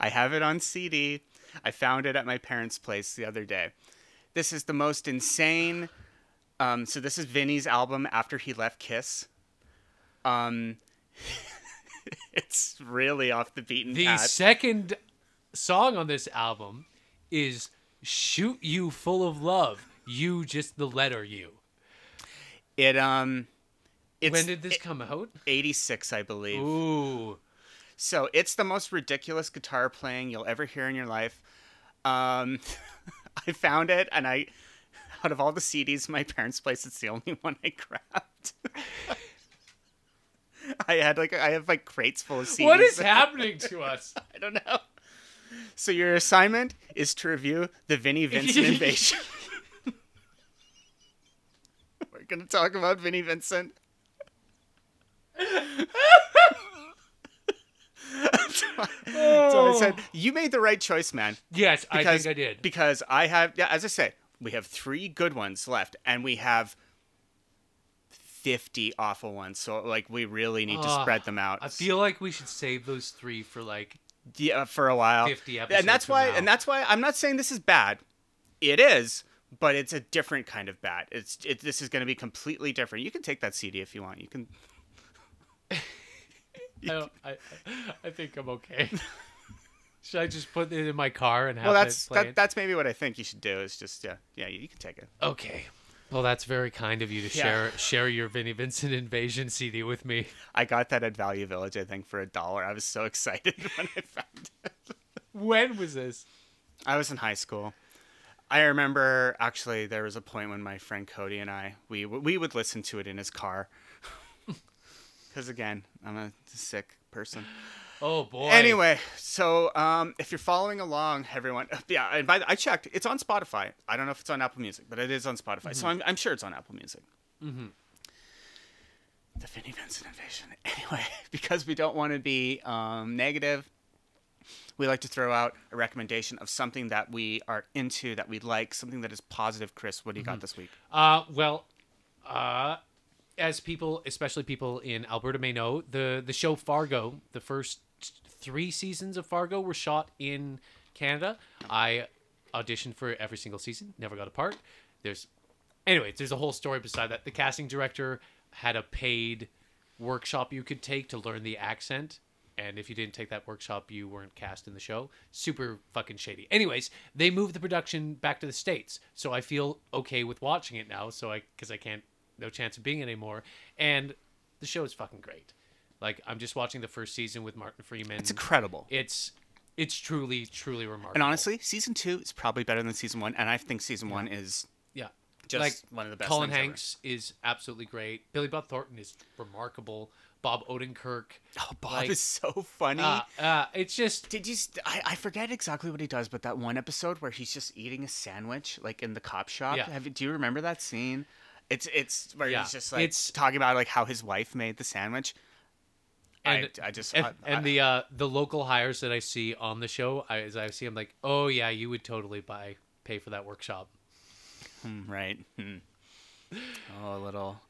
I have it on C D. I found it at my parents' place the other day. This is the most insane... Um, so this is Vinnie's album after he left Kiss. Um, it's really off the beaten path. The second song on this album is... Shoot You Full of Love, you just the letter U. It um it's, when did this it, come out? eighty-six, I believe. Ooh. So it's the most ridiculous guitar playing you'll ever hear in your life. Um I found it, and I out of all the C Ds in my parents' place, it's the only one I grabbed. I had like I have like crates full of C Ds. What is happening to us? I don't know. So your assignment is to review the Vinnie Vincent Invasion. We're going to talk about Vinnie Vincent. So I said, you made the right choice, man. Yes, because, I think I did. Because I have, yeah, as I say, we have three good ones left, and we have fifty awful ones. So, like, we really need uh, to spread them out. I feel like we should save those three for, like, yeah, for a while. fifty episodes. And that's why, and that's why I'm not saying this is bad. It is, but it's a different kind of bad. It's it, this is going to be completely different. You can take that C D if you want. You can. you I, don't, I I think I'm okay. Should I just put it in my car and have well, that's, it play that, it? That's maybe what I think you should do. Is just yeah, yeah. You, you can take it. Okay. Well, that's very kind of you to yeah. share share your Vinnie Vincent Invasion C D with me. I got that at Value Village, I think, for a dollar. I was so excited when I found it. When was this? I was in high school. I remember, actually, there was a point when my friend Cody and I, we we would listen to it in his car. Because, again, I'm a sick person. Oh, boy. Anyway, so um, if you're following along, everyone, yeah, and by the, I checked. It's on Spotify. I don't know if it's on Apple Music, but it is on Spotify. Mm-hmm. So I'm, I'm sure it's on Apple Music. Mm-hmm. The Vinnie Vincent Invasion. Anyway, because we don't want to be um, negative, we like to throw out a recommendation of something that we are into, that we like, something that is positive. Chris, what do you mm-hmm. got this week? Uh, well, uh... as people, especially people in Alberta may know, the, the show Fargo, the first three seasons of Fargo were shot in Canada. I auditioned for every single season, never got a part. There's, anyway, there's a whole story beside that. The casting director had a paid workshop you could take to learn the accent. And if you didn't take that workshop, you weren't cast in the show. Super fucking shady. Anyways, they moved the production back to the States. So I feel okay with watching it now. So I, cause I can't, no chance of being anymore, and the show is fucking great. Like, I'm just watching the first season with Martin Freeman. It's incredible. It's it's truly, truly remarkable. And honestly, season two is probably better than season one, and I think season yeah. one is yeah, just like, one of the best. Colin Hanks ever. is absolutely great. Billy Bob Thornton is remarkable. Bob Odenkirk. Oh, Bob like, is so funny. Uh, uh, it's just did you? St- I, I forget exactly what he does, but that one episode where he's just eating a sandwich, like in the cop shop. Yeah. Have, do you remember that scene? It's it's where yeah. he's just like it's, talking about like how his wife made the sandwich. And I, I just and, I, and I, the uh, the local hires that I see on the show, I, as I see, I'm like, oh yeah, you would totally buy pay for that workshop, right? Hmm. Oh, a little,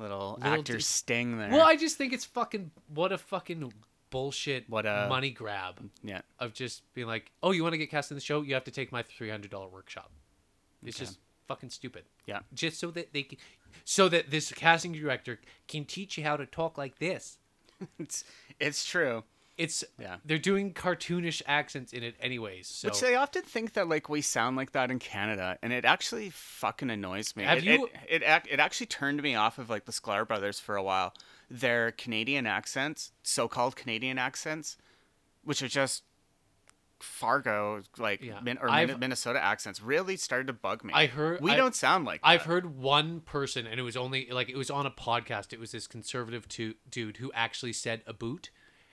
little little actor d- sting there. Well, I just think it's fucking what a fucking bullshit what a, money grab. Yeah, of just being like, oh, you want to get cast in the show? You have to take my three hundred dollars workshop. It's okay. just. Fucking stupid. Yeah. Just so that they can, so that this casting director can teach you how to talk like this. It's it's true. it's yeah. they're doing cartoonish accents in it anyways. So. Which they often think that like we sound like that in Canada, and it actually fucking annoys me. Have it, you... it, it it actually turned me off of like the Sklar Brothers for a while. Their Canadian accents, so-called Canadian accents, which are just Fargo, like yeah. min- or I've, Minnesota accents, really started to bug me. I heard we I've, don't sound like that. I've heard one person, and it was only like it was on a podcast. It was this conservative to, dude who actually said a boot,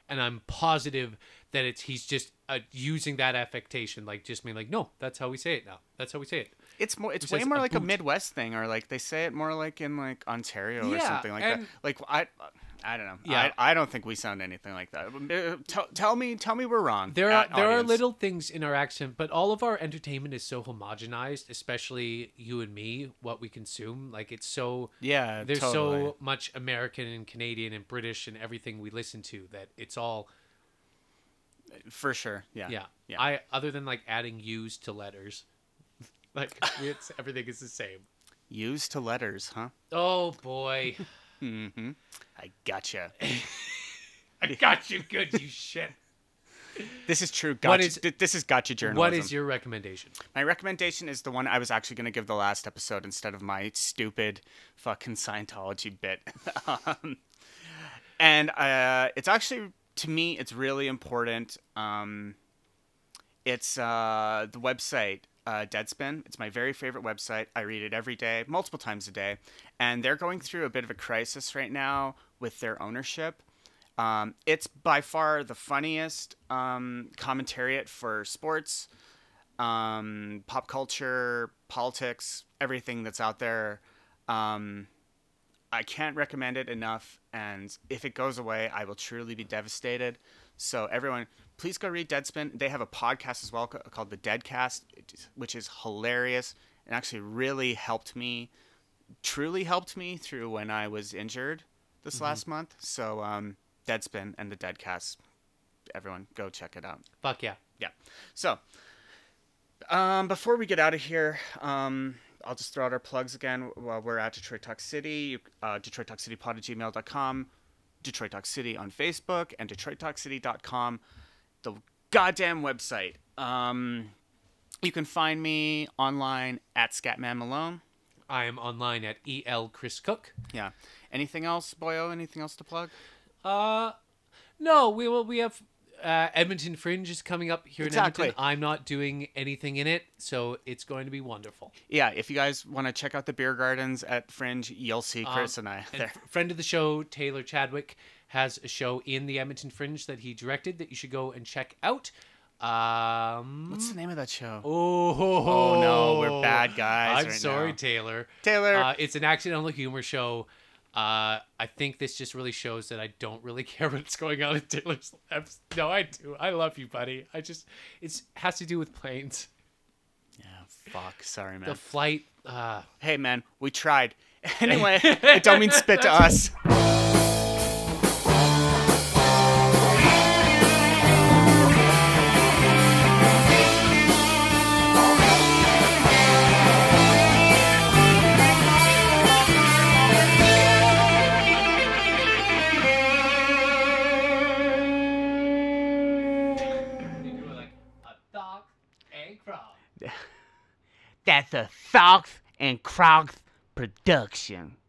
and I'm positive that it's he's just uh, using that affectation, like just being like, no, that's how we say it now. That's how we say it. It's more. It's way more a like boot. A Midwest thing, or like they say it more like in like Ontario yeah, or something like and- that. Like I. I don't know. Yeah. I, I don't think we sound anything like that. Tell, tell me, tell me we're wrong. There are there audience. are little things in our accent, but all of our entertainment is so homogenized, especially you and me, what we consume. Like it's so yeah. There's totally. so much American and Canadian and British and everything we listen to that it's all. For sure. Yeah. Yeah. yeah. I other than like adding U's to letters, like it's everything is the same. U's to letters, huh? Oh boy. Mm-hmm. I gotcha. I got you good, you shit. This is true. Gotcha. What is, this is gotcha journalism. What is your recommendation? My recommendation is the one I was actually going to give the last episode instead of my stupid fucking Scientology bit. um, and uh, it's actually, to me, it's really important. Um, it's uh, the website. Uh, Deadspin. It's my very favorite website. I read it every day, multiple times a day. And they're going through a bit of a crisis right now with their ownership. Um, it's by far the funniest um, commentariat for sports, um, pop culture, politics, everything that's out there. Um, I can't recommend it enough. And if it goes away, I will truly be devastated. So everyone... please go read Deadspin. They have a podcast as well called The Deadcast, which is hilarious and actually really helped me, truly helped me through when I was injured this mm-hmm. last month. So um, Deadspin and The Deadcast, everyone go check it out. Fuck yeah. Yeah. So um, before we get out of here, um, I'll just throw out our plugs again. Well, we're at Detroit Talk City, uh, Detroit Talk City pod at gmail dot com, Detroit Talk City on Facebook, and Detroit Talk City dot com. The goddamn website. Um, you can find me online at Scatman Malone. I am online at E L Chris Cook. Yeah. Anything else, Boyo? Anything else to plug? Uh, no. We will. We have uh, Edmonton Fringe is coming up here exactly. in Edmonton. I'm not doing anything in it, so it's going to be wonderful. Yeah. If you guys want to check out the beer gardens at Fringe, you'll see Chris um, and I there. And f- friend of the show, Taylor Chadwick, has a show in the Edmonton Fringe that he directed that you should go and check out. Um, What's the name of that show? Oh, oh no, we're bad guys. I'm right sorry, now. Taylor. Taylor. Uh, it's an accidental humor show. Uh, I think this just really shows that I don't really care what's going on in Taylor's lives. No, I do. I love you, buddy. I just, it has to do with planes. Yeah, fuck. Sorry, man. The flight. Uh... Hey, man, we tried. Anyway, it don't mean spit to us. That's a Fox and Crocs production.